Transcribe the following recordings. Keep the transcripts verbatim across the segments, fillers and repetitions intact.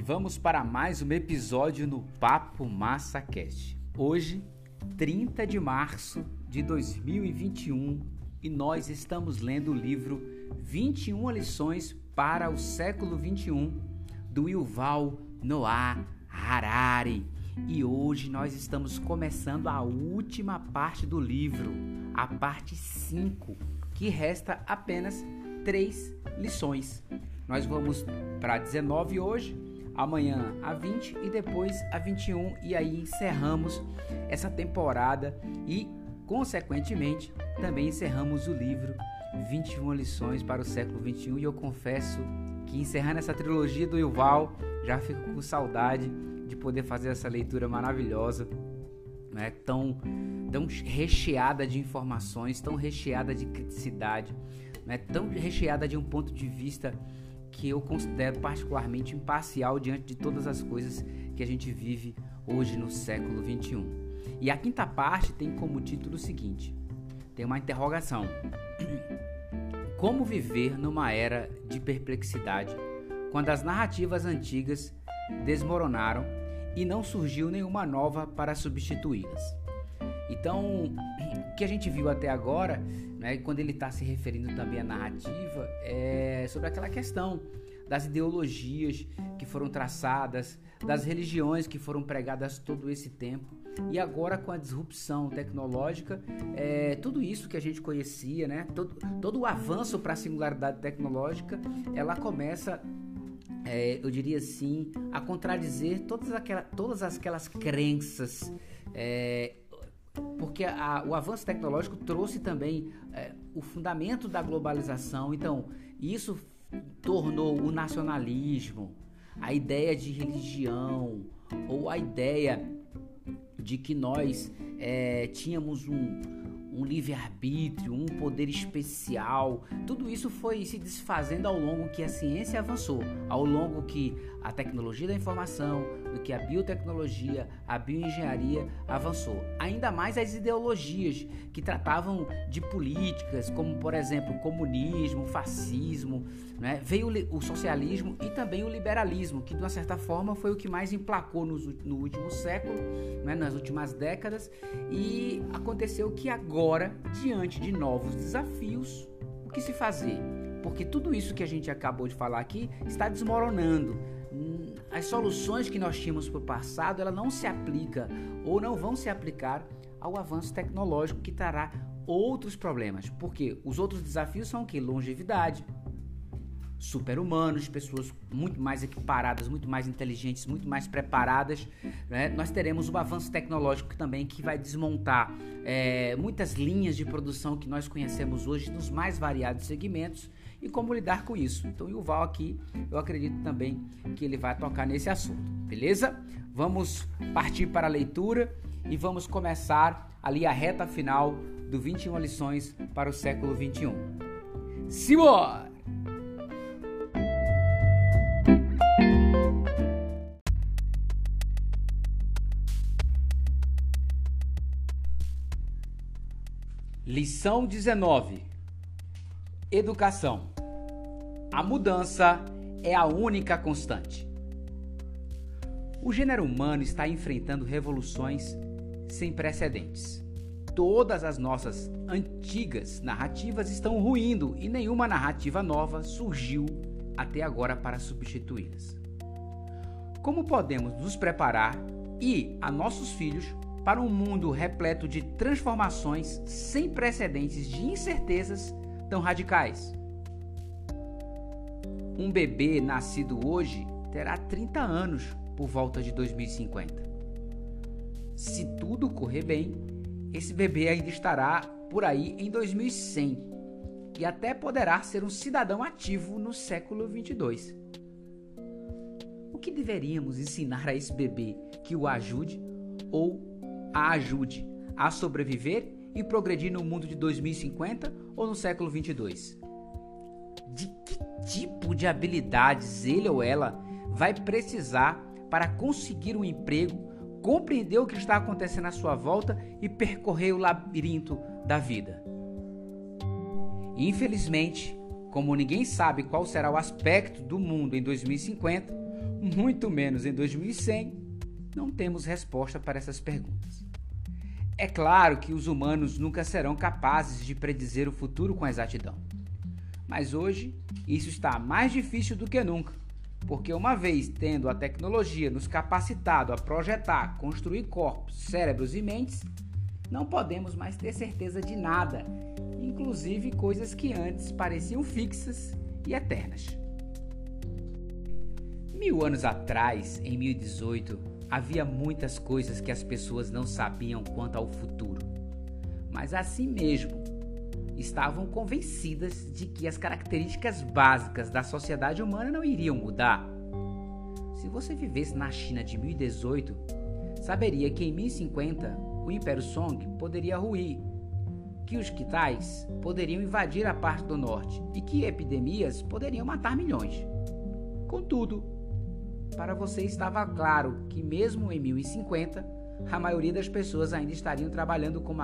E vamos para mais um episódio no Papo MassaCast. Hoje, trinta de março de dois mil e vinte e um, e nós estamos lendo o livro vinte e uma Lições para o Século vinte e um, do Yuval Noah Harari. E hoje nós estamos começando a última parte do livro, a parte cinco, que resta apenas três lições. Nós vamos para dezenove hoje, amanhã a vinte e depois a vinte e um, e aí encerramos essa temporada e, consequentemente, também encerramos o livro vinte e uma Lições para o Século vinte e um. E eu confesso que, encerrando essa trilogia do Yuval, já fico com saudade de poder fazer essa leitura maravilhosa, né? tão, tão recheada de informações, tão recheada de criticidade, né? Tão recheada de um ponto de vista que eu considero particularmente imparcial diante de todas as coisas que a gente vive hoje no século vinte e um. E a quinta parte tem como título o seguinte, tem uma interrogação: como viver numa era de perplexidade, quando as narrativas antigas desmoronaram e não surgiu nenhuma nova para substituí-las? Então, o que a gente viu até agora, né, quando ele está se referindo também à narrativa, é sobre aquela questão das ideologias que foram traçadas, das religiões que foram pregadas todo esse tempo. E agora, com a disrupção tecnológica, é, tudo isso que a gente conhecia, né, todo, todo o avanço para a singularidade tecnológica, ela começa, é, eu diria assim, a contradizer todas, aquela, todas aquelas crenças, é, porque a, o avanço tecnológico trouxe também é, o fundamento da globalização. Então, isso tornou o nacionalismo, a ideia de religião, ou a ideia de que nós é, tínhamos um, um livre-arbítrio, um poder especial. Tudo isso foi se desfazendo ao longo que a ciência avançou, ao longo que a tecnologia da informação, do que a biotecnologia, a bioengenharia avançou. Ainda mais as ideologias que tratavam de políticas, como, por exemplo, comunismo, fascismo, né? Veio o socialismo e também o liberalismo, que de uma certa forma foi o que mais emplacou no, no último século, né? Nas últimas décadas. E aconteceu que agora, diante de novos desafios, o que se fazer? Porque tudo isso que a gente acabou de falar aqui está desmoronando. As soluções que nós tínhamos para o passado, ela não se aplica ou não vão se aplicar ao avanço tecnológico, que trará outros problemas. Porque os outros desafios são o quê? Longevidade, super-humanos, pessoas muito mais equiparadas, muito mais inteligentes, muito mais preparadas, né? Nós teremos um avanço tecnológico também que vai desmontar é, muitas linhas de produção que nós conhecemos hoje nos mais variados segmentos. E como lidar com isso? Então, o Yuval aqui, eu acredito também que ele vai tocar nesse assunto, beleza? Vamos partir para a leitura e vamos começar ali a reta final do vinte e uma Lições para o Século vinte e um. Simbora! Lição dezenove. Educação. A mudança é a única constante. O gênero humano está enfrentando revoluções sem precedentes. Todas as nossas antigas narrativas estão ruindo e nenhuma narrativa nova surgiu até agora para substituí-las. Como podemos nos preparar e a nossos filhos para um mundo repleto de transformações sem precedentes, de incertezas tão radicais? Um bebê nascido hoje terá trinta anos por volta de dois mil e cinquenta. Se tudo correr bem, esse bebê ainda estará por aí em dois mil e cem e até poderá ser um cidadão ativo no século vinte e dois. O que deveríamos ensinar a esse bebê que o ajude ou a ajude a sobreviver e progredir no mundo de dois mil e cinquenta ou no século vinte e dois? De que tipo de habilidades ele ou ela vai precisar para conseguir um emprego, compreender o que está acontecendo à sua volta e percorrer o labirinto da vida? Infelizmente, como ninguém sabe qual será o aspecto do mundo em dois mil e cinquenta, muito menos em dois mil e cem, não temos resposta para essas perguntas. É claro que os humanos nunca serão capazes de predizer o futuro com exatidão. Mas hoje, isso está mais difícil do que nunca, porque uma vez tendo a tecnologia nos capacitado a projetar, construir corpos, cérebros e mentes, não podemos mais ter certeza de nada, inclusive coisas que antes pareciam fixas e eternas. Mil anos atrás, em mil e dezoito, havia muitas coisas que as pessoas não sabiam quanto ao futuro, mas assim mesmo, estavam convencidas de que as características básicas da sociedade humana não iriam mudar. Se você vivesse na China de mil e dezoito, saberia que em mil e cinquenta o Império Song poderia ruir, que os quitais poderiam invadir a parte do norte e que epidemias poderiam matar milhões. Contudo, para você estava claro que mesmo em mil e cinquenta, a maioria das pessoas ainda estariam trabalhando como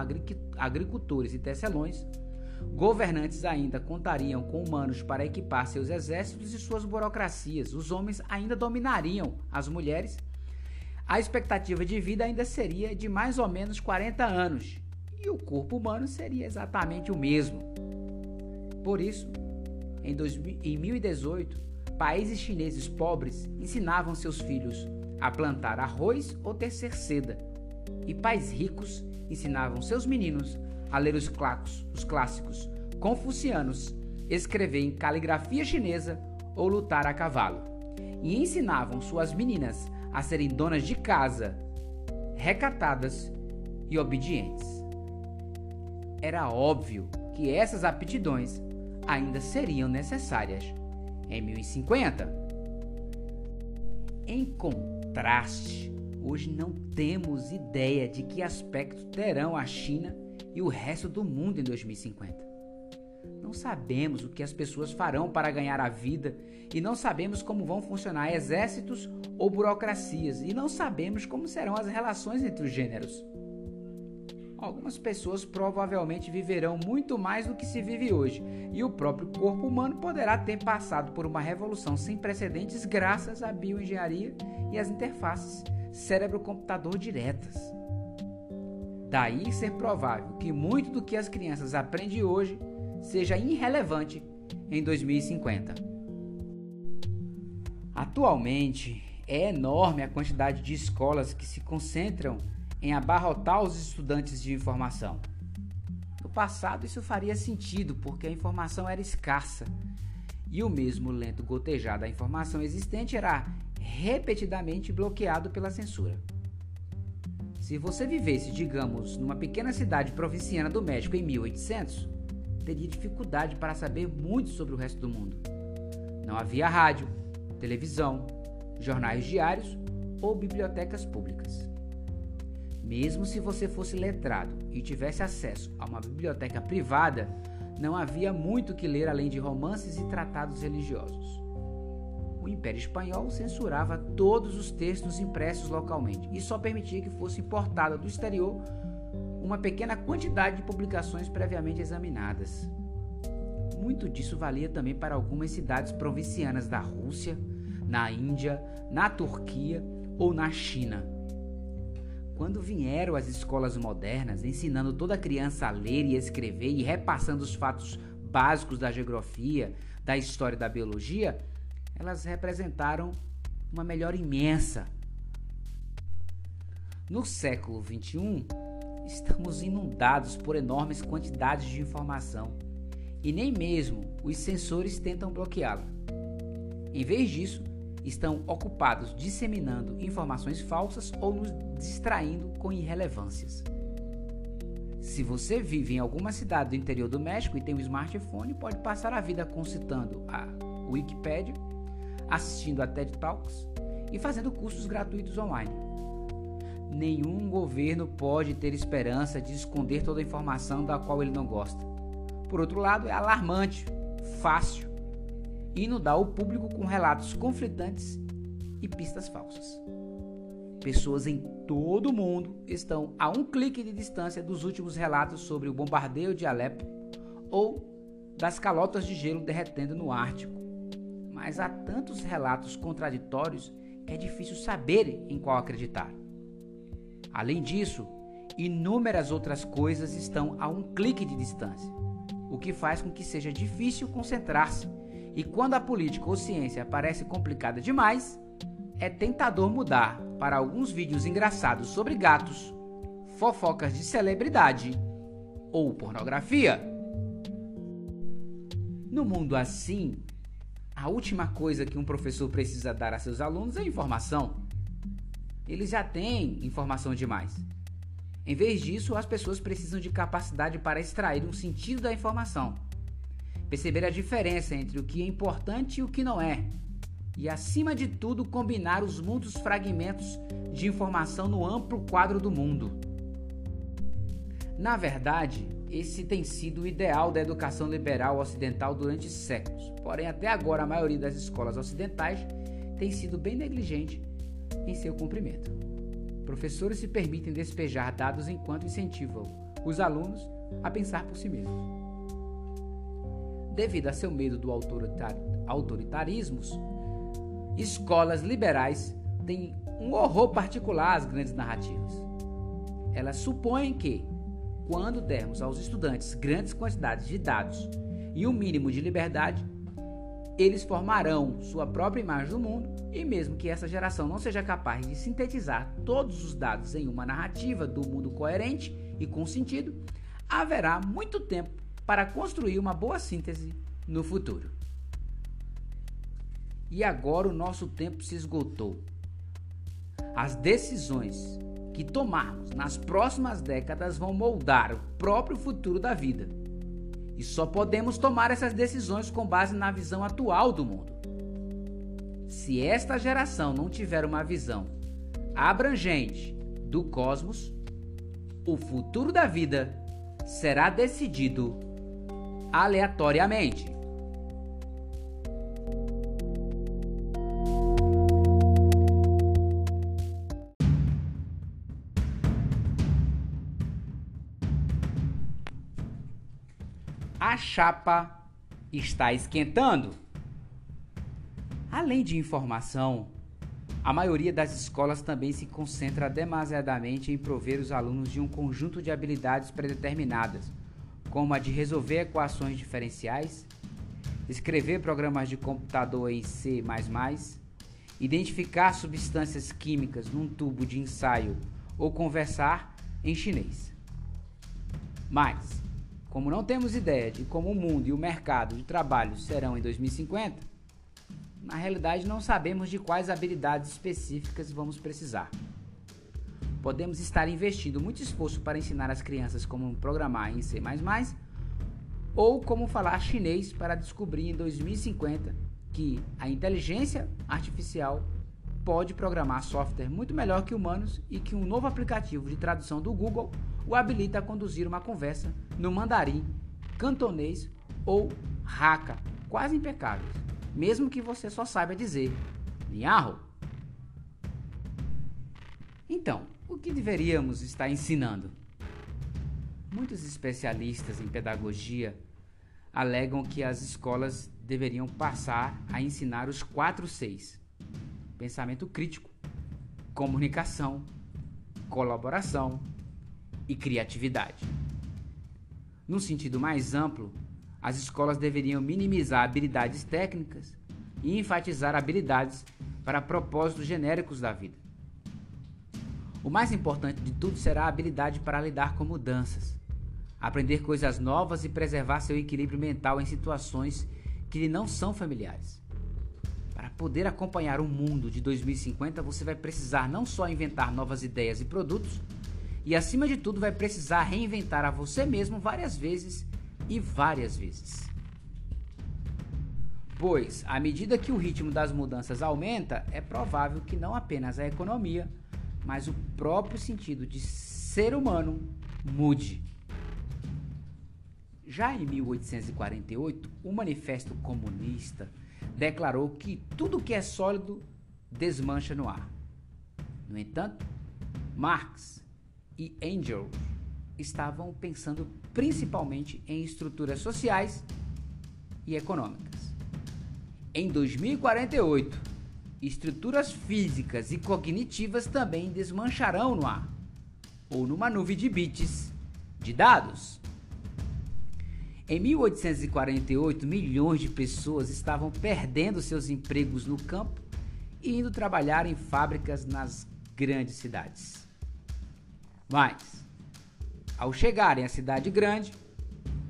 agricultores e tecelões. Governantes ainda contariam com humanos para equipar seus exércitos e suas burocracias. Os homens ainda dominariam as mulheres. A expectativa de vida ainda seria de mais ou menos quarenta anos. E o corpo humano seria exatamente o mesmo. Por isso, em dois mil e dezoito, países chineses pobres ensinavam seus filhos a plantar arroz ou tecer seda. E pais ricos ensinavam seus meninos a ler os clássicos, os clássicos confucianos, escrever em caligrafia chinesa ou lutar a cavalo. E ensinavam suas meninas a serem donas de casa, recatadas e obedientes. Era óbvio que essas aptidões ainda seriam necessárias em mil e cinquenta. Em contraste, hoje não temos ideia de que aspecto terão a China e o resto do mundo em dois mil e cinquenta. Não sabemos o que as pessoas farão para ganhar a vida e não sabemos como vão funcionar exércitos ou burocracias e não sabemos como serão as relações entre os gêneros. Algumas pessoas provavelmente viverão muito mais do que se vive hoje e o próprio corpo humano poderá ter passado por uma revolução sem precedentes graças à bioengenharia e às interfaces cérebro-computador diretas. Daí ser provável que muito do que as crianças aprendem hoje seja irrelevante em dois mil e cinquenta. Atualmente, é enorme a quantidade de escolas que se concentram em abarrotar os estudantes de informação. No passado, isso faria sentido porque a informação era escassa e o mesmo lento gotejar da informação existente era repetidamente bloqueado pela censura. Se você vivesse, digamos, numa pequena cidade provinciana do México em mil e oitocentos, teria dificuldade para saber muito sobre o resto do mundo. Não havia rádio, televisão, jornais diários ou bibliotecas públicas. Mesmo se você fosse letrado e tivesse acesso a uma biblioteca privada, não havia muito que ler além de romances e tratados religiosos. O Império Espanhol censurava todos os textos impressos localmente e só permitia que fosse importada do exterior uma pequena quantidade de publicações previamente examinadas. Muito disso valia também para algumas cidades provincianas da Rússia, na Índia, na Turquia ou na China. Quando vieram as escolas modernas ensinando toda criança a ler e escrever e repassando os fatos básicos da geografia, da história e da biologia, elas representaram uma melhora imensa. No século vinte e um, estamos inundados por enormes quantidades de informação e nem mesmo os sensores tentam bloqueá-la. Em vez disso, estão ocupados disseminando informações falsas ou nos distraindo com irrelevâncias. Se você vive em alguma cidade do interior do México e tem um smartphone, pode passar a vida consultando a Wikipedia, assistindo a TED Talks e fazendo cursos gratuitos online. Nenhum governo pode ter esperança de esconder toda a informação da qual ele não gosta. Por outro lado, é alarmante, fácil, inundar o público com relatos conflitantes e pistas falsas. Pessoas em todo o mundo estão a um clique de distância dos últimos relatos sobre o bombardeio de Aleppo ou das calotas de gelo derretendo no Ártico. mas há tantos relatos contraditórios que é difícil saber em qual acreditar. Além disso, inúmeras outras coisas estão a um clique de distância, o que faz com que seja difícil concentrar-se, e quando a política ou ciência parece complicada demais, é tentador mudar para alguns vídeos engraçados sobre gatos, fofocas de celebridade ou pornografia. No mundo assim, a última coisa que um professor precisa dar a seus alunos é informação. Eles já têm informação demais. Em vez disso, as pessoas precisam de capacidade para extrair um sentido da informação, perceber a diferença entre o que é importante e o que não é, e, acima de tudo, combinar os muitos fragmentos de informação no amplo quadro do mundo. Na verdade, esse tem sido o ideal da educação liberal ocidental durante séculos, porém até agora a maioria das escolas ocidentais tem sido bem negligente em seu cumprimento. Professores se permitem despejar dados enquanto incentivam os alunos a pensar por si mesmos. Devido a seu medo do autoritar- autoritarismos, escolas liberais têm um horror particular às grandes narrativas. Elas supõem que, quando dermos aos estudantes grandes quantidades de dados e um mínimo de liberdade, eles formarão sua própria imagem do mundo, e mesmo que essa geração não seja capaz de sintetizar todos os dados em uma narrativa do mundo coerente e com sentido, haverá muito tempo para construir uma boa síntese no futuro. E agora o nosso tempo se esgotou. As decisões que tomarmos nas próximas décadas vão moldar o próprio futuro da vida. E só podemos tomar essas decisões com base na visão atual do mundo. Se esta geração não tiver uma visão abrangente do cosmos, o futuro da vida será decidido aleatoriamente. A chapa está esquentando. Além de informação, a maioria das escolas também se concentra demasiadamente em prover os alunos de um conjunto de habilidades predeterminadas, como a de resolver equações diferenciais, escrever programas de computador em C mais mais, identificar substâncias químicas num tubo de ensaio ou conversar em chinês. Mas, como não temos ideia de como o mundo e o mercado de trabalho serão em dois mil e cinquenta, na realidade não sabemos de quais habilidades específicas vamos precisar. Podemos estar investindo muito esforço para ensinar às crianças como programar em C mais mais ou como falar chinês para descobrir em dois mil e cinquenta que a inteligência artificial pode programar software muito melhor que humanos e que um novo aplicativo de tradução do Google o habilita a conduzir uma conversa no mandarim, cantonês ou hakka, quase impecáveis, mesmo que você só saiba dizer niarro. Então, o que deveríamos estar ensinando? Muitos especialistas em pedagogia alegam que as escolas deveriam passar a ensinar os quatro Cs: pensamento crítico, comunicação, colaboração e criatividade. Num sentido mais amplo, as escolas deveriam minimizar habilidades técnicas e enfatizar habilidades para propósitos genéricos da vida. O mais importante de tudo será a habilidade para lidar com mudanças, aprender coisas novas e preservar seu equilíbrio mental em situações que lhe não são familiares. Para poder acompanhar o mundo de dois mil e cinquenta, você vai precisar não só inventar novas ideias e produtos, e, acima de tudo, vai precisar reinventar a você mesmo várias vezes e várias vezes. Pois, à medida que o ritmo das mudanças aumenta, é provável que não apenas a economia, mas o próprio sentido de ser humano mude. Já em mil oitocentos e quarenta e oito, o Manifesto Comunista declarou que tudo que é sólido desmancha no ar. No entanto, Marx e Engels estavam pensando principalmente em estruturas sociais e econômicas. Em dois mil e quarenta e oito, estruturas físicas e cognitivas também desmancharão no ar, ou numa nuvem de bits, de dados. Em mil oitocentos e quarenta e oito, milhões de pessoas estavam perdendo seus empregos no campo e indo trabalhar em fábricas nas grandes cidades. Mas, ao chegarem à cidade grande,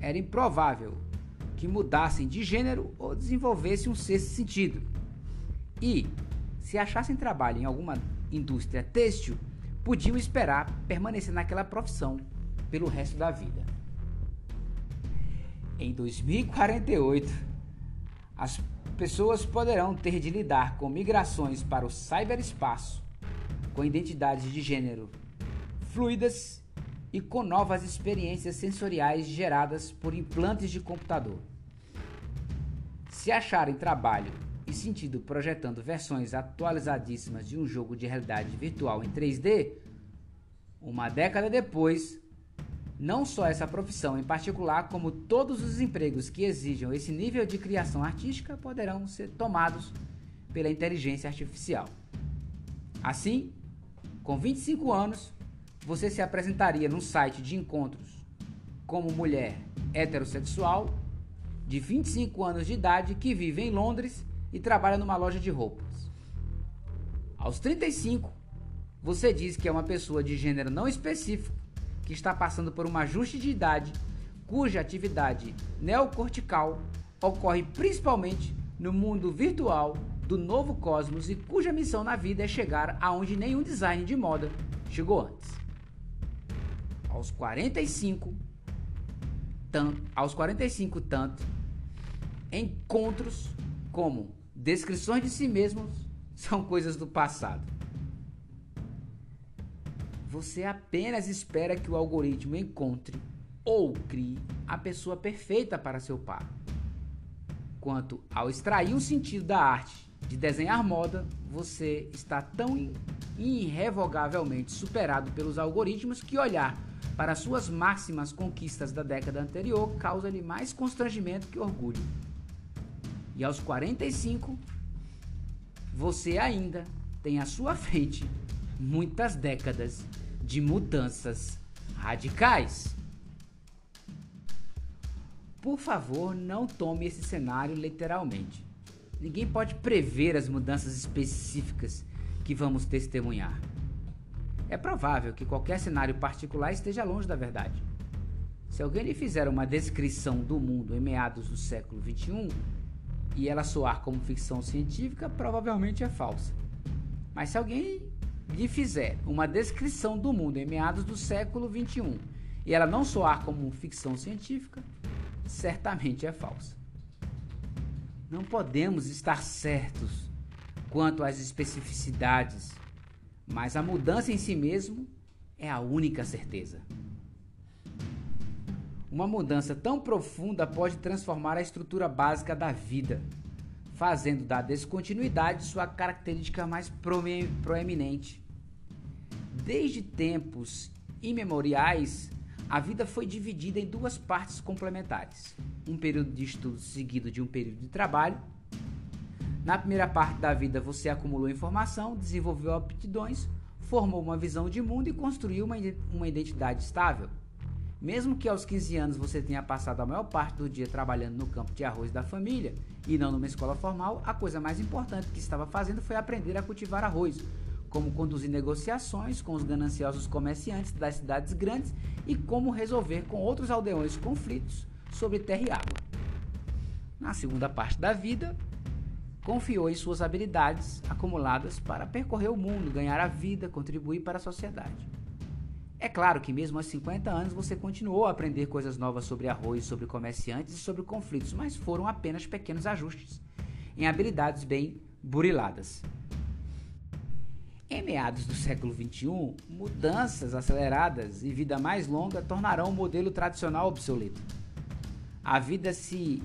era improvável que mudassem de gênero ou desenvolvessem um sexto sentido. E, se achassem trabalho em alguma indústria têxtil, podiam esperar permanecer naquela profissão pelo resto da vida. Em dois mil e quarenta e oito, as pessoas poderão ter de lidar com migrações para o ciberespaço, com identidades de gênero fluidas e com novas experiências sensoriais geradas por implantes de computador. Se acharem trabalho e sentido projetando versões atualizadíssimas de um jogo de realidade virtual em três D, uma década depois, não só essa profissão em particular, como todos os empregos que exijam esse nível de criação artística poderão ser tomados pela inteligência artificial. Assim, com vinte e cinco anos, você se apresentaria num site de encontros como mulher heterossexual de vinte e cinco anos de idade que vive em Londres e trabalha numa loja de roupas. Aos trinta e cinco, você diz que é uma pessoa de gênero não específico que está passando por um ajuste de idade cuja atividade neocortical ocorre principalmente no mundo virtual do novo cosmos e cuja missão na vida é chegar aonde nenhum design de moda chegou antes. Aos quarenta e cinco, tanto, aos quarenta e cinco tanto, encontros como descrições de si mesmos são coisas do passado. Você apenas espera que o algoritmo encontre ou crie a pessoa perfeita para seu par. Quanto ao extrair o sentido da arte de desenhar moda, você está tão irrevogavelmente superado pelos algoritmos que olhar para suas máximas conquistas da década anterior causa-lhe mais constrangimento que orgulho. E aos quarenta e cinco, você ainda tem à sua frente muitas décadas de mudanças radicais. Por favor, não tome esse cenário literalmente. Ninguém pode prever as mudanças específicas que vamos testemunhar. É provável que qualquer cenário particular esteja longe da verdade. Se alguém lhe fizer uma descrição do mundo em meados do século vinte e um e ela soar como ficção científica, provavelmente é falsa. Mas se alguém lhe fizer uma descrição do mundo em meados do século vinte e um e ela não soar como ficção científica, certamente é falsa. Não podemos estar certos quanto às especificidades, mas a mudança em si mesmo é a única certeza. Uma mudança tão profunda pode transformar a estrutura básica da vida, fazendo da descontinuidade sua característica mais proeminente. Desde tempos imemoriais, a vida foi dividida em duas partes complementares: um período de estudo seguido de um período de trabalho. Na primeira parte da vida, você acumulou informação, desenvolveu aptidões, formou uma visão de mundo e construiu uma identidade estável. Mesmo que aos quinze anos você tenha passado a maior parte do dia trabalhando no campo de arroz da família e não numa escola formal, a coisa mais importante que estava fazendo foi aprender a cultivar arroz, como conduzir negociações com os gananciosos comerciantes das cidades grandes e como resolver com outros aldeões conflitos sobre terra e água. Na segunda parte da vida, confiou em suas habilidades acumuladas para percorrer o mundo, ganhar a vida, contribuir para a sociedade. É claro que mesmo aos cinquenta anos você continuou a aprender coisas novas sobre arroz, sobre comerciantes e sobre conflitos, mas foram apenas pequenos ajustes em habilidades bem buriladas. Em meados do século vinte e um, mudanças aceleradas e vida mais longa tornarão o modelo tradicional obsoleto. A vida se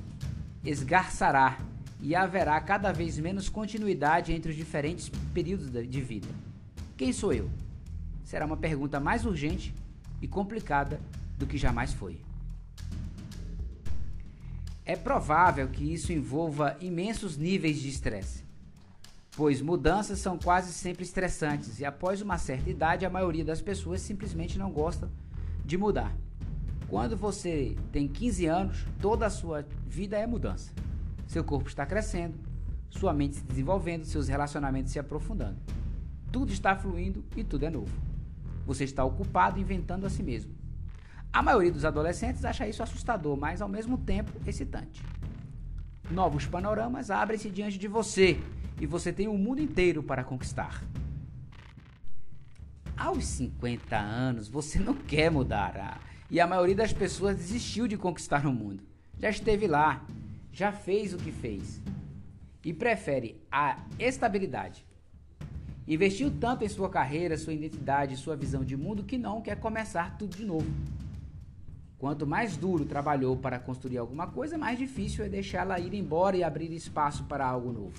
esgarçará e haverá cada vez menos continuidade entre os diferentes períodos de vida. Quem sou eu? Será uma pergunta mais urgente e complicada do que jamais foi. É provável que isso envolva imensos níveis de estresse, pois mudanças são quase sempre estressantes e após uma certa idade a maioria das pessoas simplesmente não gosta de mudar. Quando você tem quinze anos, toda a sua vida é mudança. Seu corpo está crescendo, sua mente se desenvolvendo, seus relacionamentos se aprofundando. Tudo está fluindo e tudo é novo. Você está ocupado inventando a si mesmo. A maioria dos adolescentes acha isso assustador, mas ao mesmo tempo excitante. Novos panoramas abrem-se diante de você e você tem o mundo inteiro para conquistar. Aos cinquenta anos você não quer mudar ah? e a maioria das pessoas desistiu de conquistar o mundo. Já esteve lá, já fez o que fez e prefere a estabilidade. Investiu tanto em sua carreira, sua identidade e sua visão de mundo que não quer começar tudo de novo. Quanto mais duro trabalhou para construir alguma coisa, mais difícil é deixá-la ir embora e abrir espaço para algo novo.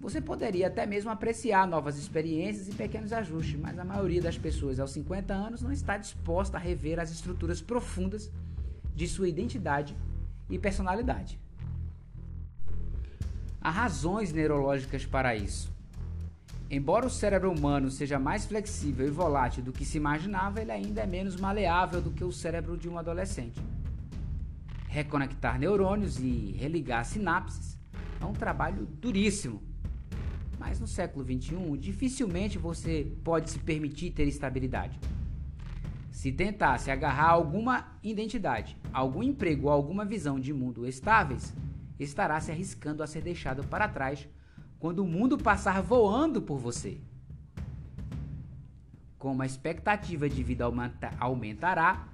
Você poderia até mesmo apreciar novas experiências e pequenos ajustes, mas a maioria das pessoas aos cinquenta anos não está disposta a rever as estruturas profundas de sua identidade e personalidade. Há razões neurológicas para isso. Embora o cérebro humano seja mais flexível e volátil do que se imaginava, ele ainda é menos maleável do que o cérebro de um adolescente. Reconectar neurônios e religar sinapses é um trabalho duríssimo. Mas no século vinte e um, dificilmente você pode se permitir ter estabilidade. Se tentar se agarrar a alguma identidade, algum emprego ou alguma visão de mundo estáveis, estará se arriscando a ser deixado para trás quando o mundo passar voando por você. Como a expectativa de vida aumenta, aumentará,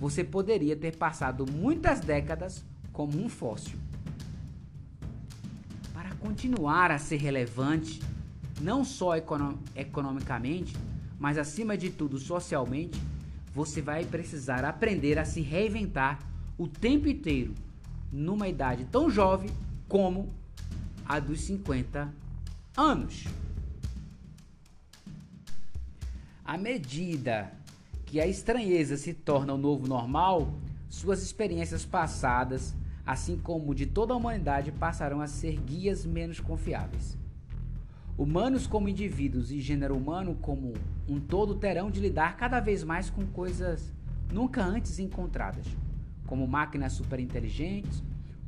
você poderia ter passado muitas décadas como um fóssil. Para continuar a ser relevante, não só econo- economicamente, mas acima de tudo socialmente, você vai precisar aprender a se reinventar o tempo inteiro, numa idade tão jovem como a dos cinquenta anos. À medida que a estranheza se torna o novo normal, suas experiências passadas, assim como de toda a humanidade, passarão a ser guias menos confiáveis. Humanos como indivíduos e gênero humano como um todo terão de lidar cada vez mais com coisas nunca antes encontradas, como máquinas superinteligentes,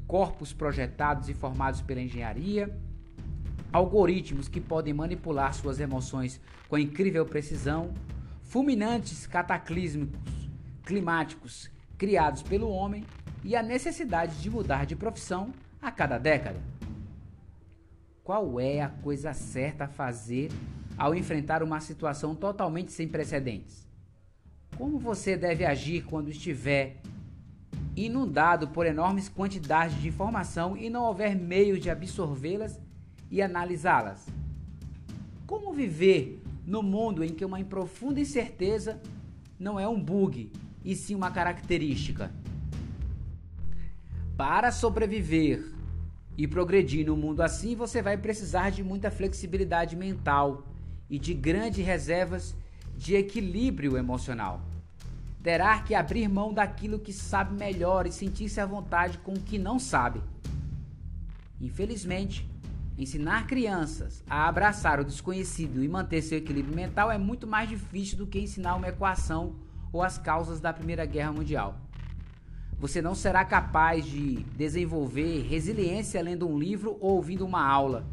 corpos projetados e formados pela engenharia, algoritmos que podem manipular suas emoções com incrível precisão, fulminantes cataclísmicos climáticos criados pelo homem e a necessidade de mudar de profissão a cada década. Qual é a coisa certa a fazer ao enfrentar uma situação totalmente sem precedentes? Como você deve agir quando estiver inundado por enormes quantidades de informação e não houver meios de absorvê-las e analisá-las? Como viver no mundo em que uma profunda incerteza não é um bug, e sim uma característica? Para sobreviver e progredir no mundo assim, você vai precisar de muita flexibilidade mental e de grandes reservas de equilíbrio emocional. Terá que abrir mão daquilo que sabe melhor e sentir-se à vontade com o que não sabe. Infelizmente, ensinar crianças a abraçar o desconhecido e manter seu equilíbrio mental é muito mais difícil do que ensinar uma equação ou as causas da Primeira Guerra Mundial. Você não será capaz de desenvolver resiliência lendo um livro ou ouvindo uma aula.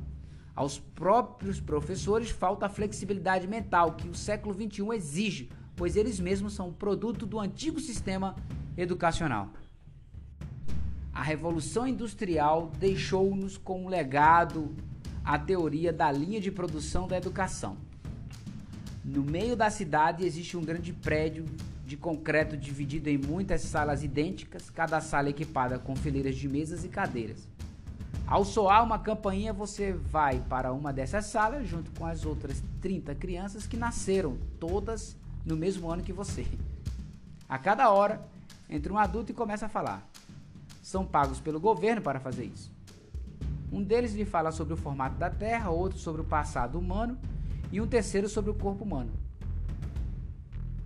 Aos próprios professores falta a flexibilidade mental que o século vinte e um exige, pois eles mesmos são produto do antigo sistema educacional. A Revolução Industrial deixou-nos com um legado a teoria da linha de produção da educação. No meio da cidade existe um grande prédio de concreto dividido em muitas salas idênticas, cada sala equipada com fileiras de mesas e cadeiras. Ao soar uma campainha, você vai para uma dessas salas junto com as outras trinta crianças que nasceram todas no mesmo ano que você. A cada hora, entra um adulto e começa a falar. São pagos pelo governo para fazer isso. Um deles lhe fala sobre o formato da Terra, outro sobre o passado humano e um terceiro sobre o corpo humano.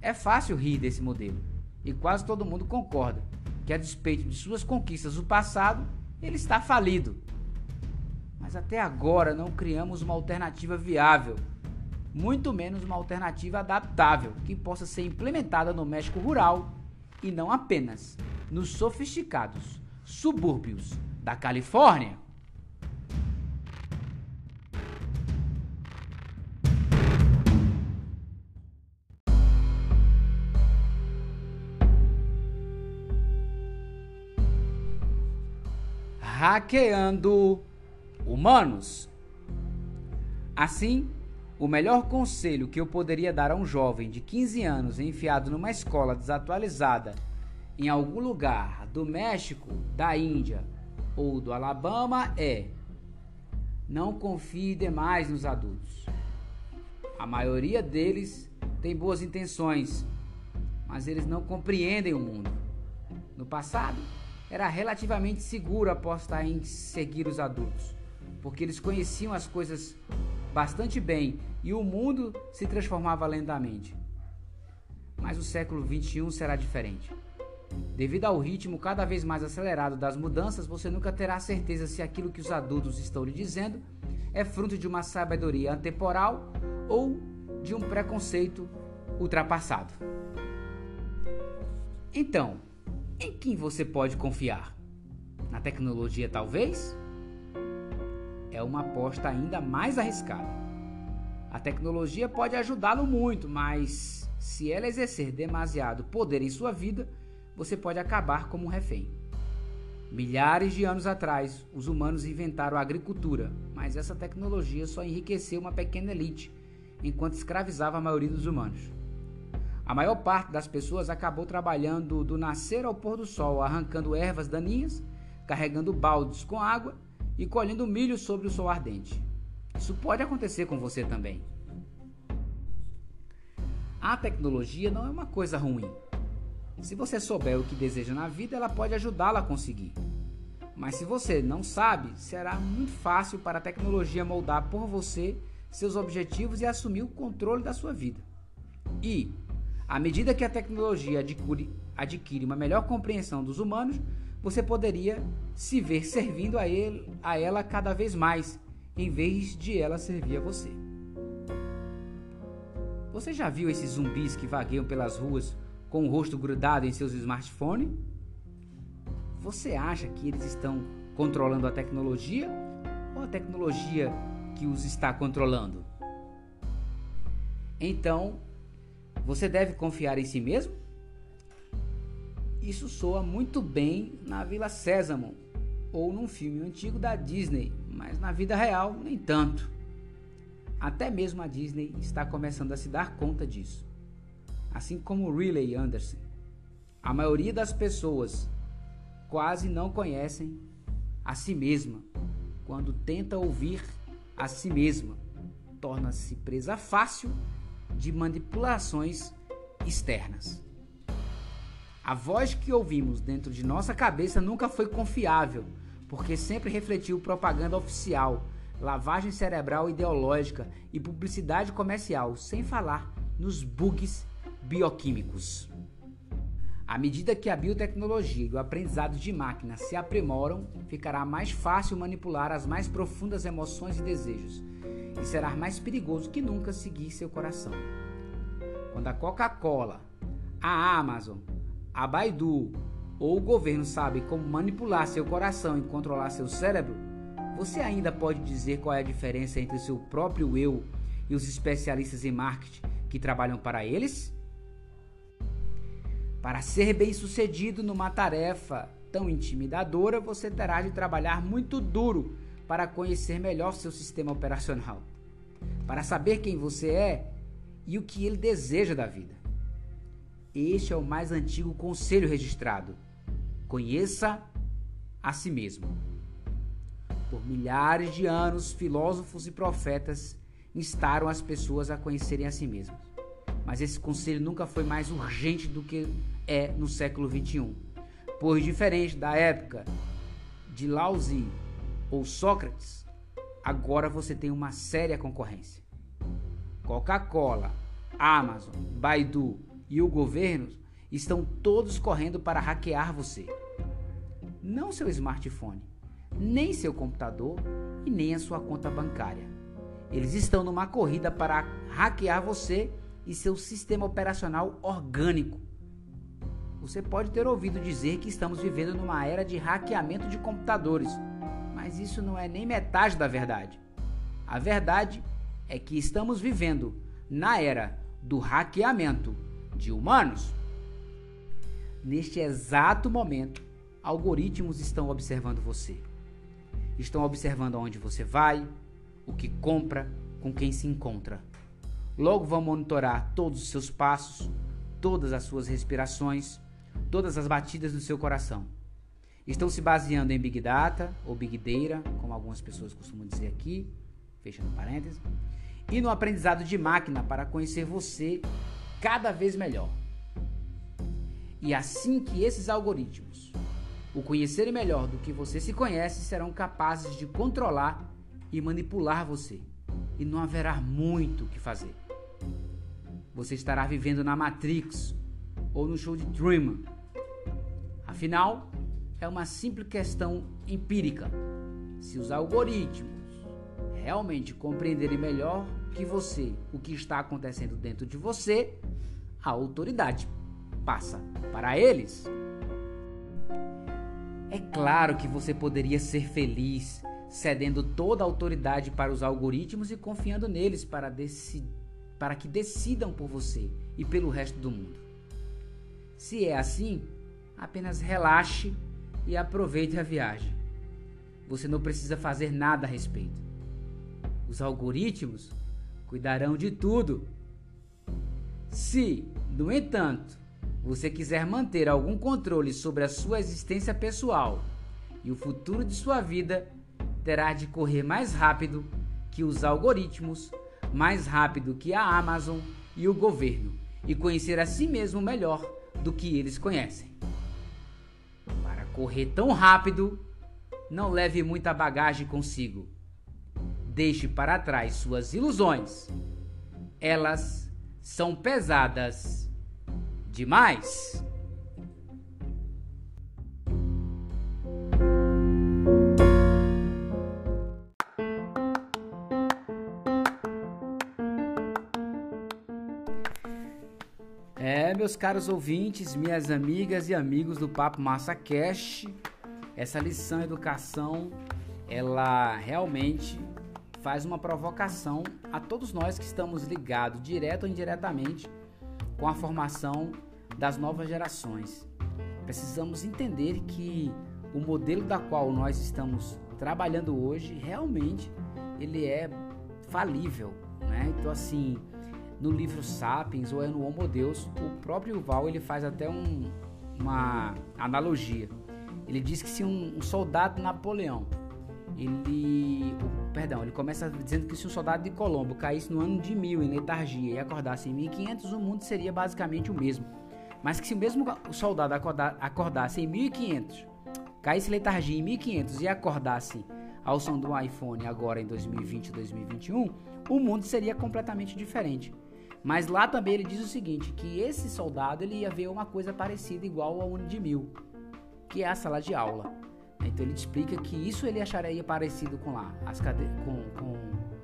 É fácil rir desse modelo e quase todo mundo concorda, que a despeito de suas conquistas do passado, ele está falido. Mas até agora não criamos uma alternativa viável, muito menos uma alternativa adaptável, que possa ser implementada no México rural e não apenas nos sofisticados subúrbios da Califórnia. Hackeando humanos. Assim, o melhor conselho que eu poderia dar a um jovem de quinze anos enfiado numa escola desatualizada em algum lugar do México, da Índia ou do Alabama é: não confie demais nos adultos. A maioria deles tem boas intenções, mas eles não compreendem o mundo. No passado, era relativamente seguro apostar em seguir os adultos, porque eles conheciam as coisas bastante bem e o mundo se transformava lentamente. Mas o século vinte e um será diferente. Devido ao ritmo cada vez mais acelerado das mudanças, você nunca terá certeza se aquilo que os adultos estão lhe dizendo é fruto de uma sabedoria atemporal ou de um preconceito ultrapassado. Então, em quem você pode confiar? Na tecnologia, talvez? É uma aposta ainda mais arriscada. A tecnologia pode ajudá-lo muito, mas se ela exercer demasiado poder em sua vida, você pode acabar como um refém. Milhares de anos atrás, os humanos inventaram a agricultura, mas essa tecnologia só enriqueceu uma pequena elite, enquanto escravizava a maioria dos humanos. A maior parte das pessoas acabou trabalhando do nascer ao pôr do sol, arrancando ervas daninhas, carregando baldes com água e colhendo milho sobre o sol ardente. Isso pode acontecer com você também. A tecnologia não é uma coisa ruim. Se você souber o que deseja na vida, ela pode ajudá-la a conseguir. Mas se você não sabe, será muito fácil para a tecnologia moldar por você seus objetivos e assumir o controle da sua vida. E, à medida que a tecnologia adquire, adquire uma melhor compreensão dos humanos, você poderia se ver servindo a, ele, a ela cada vez mais, em vez de ela servir a você. Você já viu esses zumbis que vagueiam pelas ruas com o rosto grudado em seus smartphones? Você acha que eles estão controlando a tecnologia ou a tecnologia que os está controlando? Então, você deve confiar em si mesmo? Isso soa muito bem na Vila Sésamo ou num filme antigo da Disney, mas na vida real nem tanto. Até mesmo a Disney está começando a se dar conta disso. Assim como Riley Anderson, a maioria das pessoas quase não conhecem a si mesma. Quando tenta ouvir a si mesma, torna-se presa fácil de manipulações externas. A voz que ouvimos dentro de nossa cabeça nunca foi confiável, porque sempre refletiu propaganda oficial, lavagem cerebral ideológica e publicidade comercial, sem falar nos bugs bioquímicos. À medida que a biotecnologia e o aprendizado de máquinas se aprimoram, ficará mais fácil manipular as mais profundas emoções e desejos, e será mais perigoso que nunca seguir seu coração. Quando a Coca-Cola, a Amazon, a Baidu ou o governo sabem como manipular seu coração e controlar seu cérebro, você ainda pode dizer qual é a diferença entre seu próprio eu e os especialistas em marketing que trabalham para eles? Para ser bem-sucedido numa tarefa tão intimidadora, você terá de trabalhar muito duro para conhecer melhor seu sistema operacional, para saber quem você é e o que ele deseja da vida. Este é o mais antigo conselho registrado: conheça a si mesmo. Por milhares de anos, filósofos e profetas instaram as pessoas a conhecerem a si mesmas. Mas esse conselho nunca foi mais urgente do que é no século vinte e um, pois diferente da época de Laozi ou Sócrates, agora você tem uma séria concorrência. Coca-Cola, Amazon, Baidu e o governo Estão todos correndo para hackear você. Não seu smartphone, nem seu computador e nem a sua conta bancária. Eles estão numa corrida para hackear você e seu sistema operacional orgânico. Você pode ter ouvido dizer que estamos vivendo numa era de hackeamento de computadores, mas isso não é nem metade da verdade. A verdade é que estamos vivendo na era do hackeamento de humanos. Neste exato momento, algoritmos estão observando você. Estão observando aonde você vai, o que compra, com quem se encontra. Logo vão monitorar todos os seus passos, todas as suas respirações, todas as batidas do seu coração. Estão se baseando em Big Data ou Big Data, como algumas pessoas costumam dizer aqui, fechando parênteses, e no aprendizado de máquina para conhecer você cada vez melhor. E assim que esses algoritmos o conhecerem melhor do que você se conhece, serão capazes de controlar e manipular você, e não haverá muito o que fazer. Você estará vivendo na Matrix ou no show de Truman. Afinal, é uma simples questão empírica. Se os algoritmos realmente compreenderem melhor que você o que está acontecendo dentro de você, a autoridade passa para eles. É claro que você poderia ser feliz cedendo toda a autoridade para os algoritmos e confiando neles para decidir, para que decidam por você e pelo resto do mundo. Se é assim, apenas relaxe e aproveite a viagem. Você não precisa fazer nada a respeito. Os algoritmos cuidarão de tudo. Se, no entanto, você quiser manter algum controle sobre a sua existência pessoal e o futuro de sua vida, terá de correr mais rápido que os algoritmos, mais rápido que a Amazon e o governo, e conhecer a si mesmo melhor do que eles conhecem. Para correr tão rápido, não leve muita bagagem consigo. Deixe para trás suas ilusões. Elas são pesadas demais. É, meus caros ouvintes, minhas amigas e amigos do Papo MassaCast, essa lição Educação, ela realmente faz uma provocação a todos nós que estamos ligados, direto ou indiretamente, com a formação das novas gerações. Precisamos entender que o modelo da qual nós estamos trabalhando hoje, realmente, ele é falível, né? Então, assim, no livro Sapiens ou é no Homo Deus, o próprio Yuval, ele faz até um, uma analogia. Ele diz que se um, um soldado de Napoleão, ele, perdão, ele começa dizendo que se um soldado de Colombo caísse no ano de mil em letargia e acordasse em mil e quinhentos, o mundo seria basicamente o mesmo. Mas que se o mesmo soldado acordasse em mil e quinhentos, caísse em letargia em mil e quinhentos e acordasse ao som do iPhone agora em dois mil e vinte, dois mil e vinte e um, o mundo seria completamente diferente. Mas lá também ele diz o seguinte, que esse soldado ele ia ver uma coisa parecida igual ao ano de mil, que é a sala de aula. Então ele explica que isso ele acharia parecido com lá, as cade... com,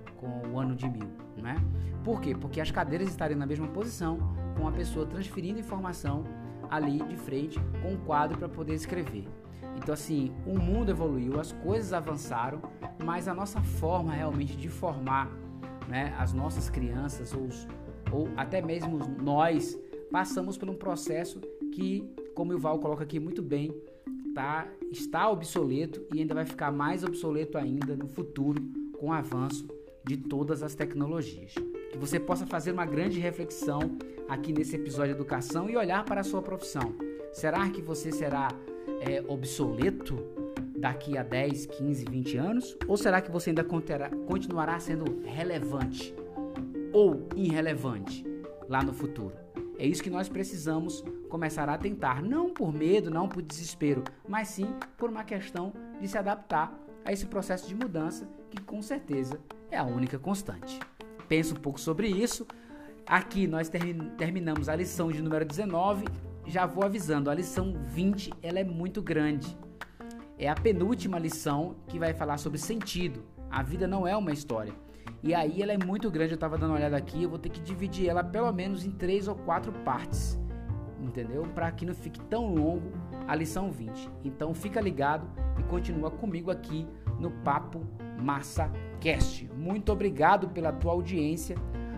com, com o ano de mil, né? Por quê? Porque as cadeiras estariam na mesma posição, com a pessoa transferindo informação ali de frente com um quadro para poder escrever. Então assim, o mundo evoluiu, as coisas avançaram, mas a nossa forma realmente de formar, né, as nossas crianças ou os ou até mesmo nós, passamos por um processo que, como o Yuval coloca aqui muito bem, tá, está obsoleto e ainda vai ficar mais obsoleto ainda no futuro com o avanço de todas as tecnologias. Que você possa fazer uma grande reflexão aqui nesse episódio de Educação e olhar para a sua profissão. Será que você será é, obsoleto daqui a dez, quinze, vinte anos? Ou será que você ainda continuará sendo relevante ou irrelevante lá no futuro? É isso que nós precisamos começar a tentar, não por medo, não por desespero, mas sim por uma questão de se adaptar a esse processo de mudança que com certeza é a única constante. Pensa um pouco sobre isso. Aqui nós terminamos a lição de número dezenove já vou avisando, a lição vinte ela é muito grande. É a penúltima lição que vai falar sobre sentido. A vida não é uma história. E aí ela é muito grande, eu estava dando uma olhada aqui, eu vou ter que dividir ela pelo menos em três ou quatro partes, entendeu? Para que não fique tão longo a lição vinte. Então fica ligado e continua comigo aqui no Papo MassaCast. Muito obrigado pela tua audiência,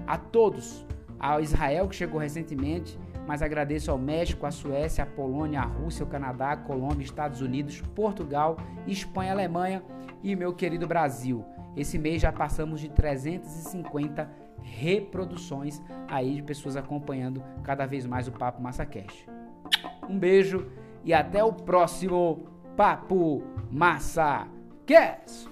a todos, ao Israel que chegou recentemente, mas agradeço ao México, à Suécia, à Polônia, à Rússia, ao Canadá, à Colômbia, Estados Unidos, Portugal, Espanha, Alemanha e meu querido Brasil. Esse mês já passamos de trezentos e cinquenta reproduções aí de pessoas acompanhando cada vez mais o Papo MassaCast. Um beijo e até o próximo Papo MassaCast!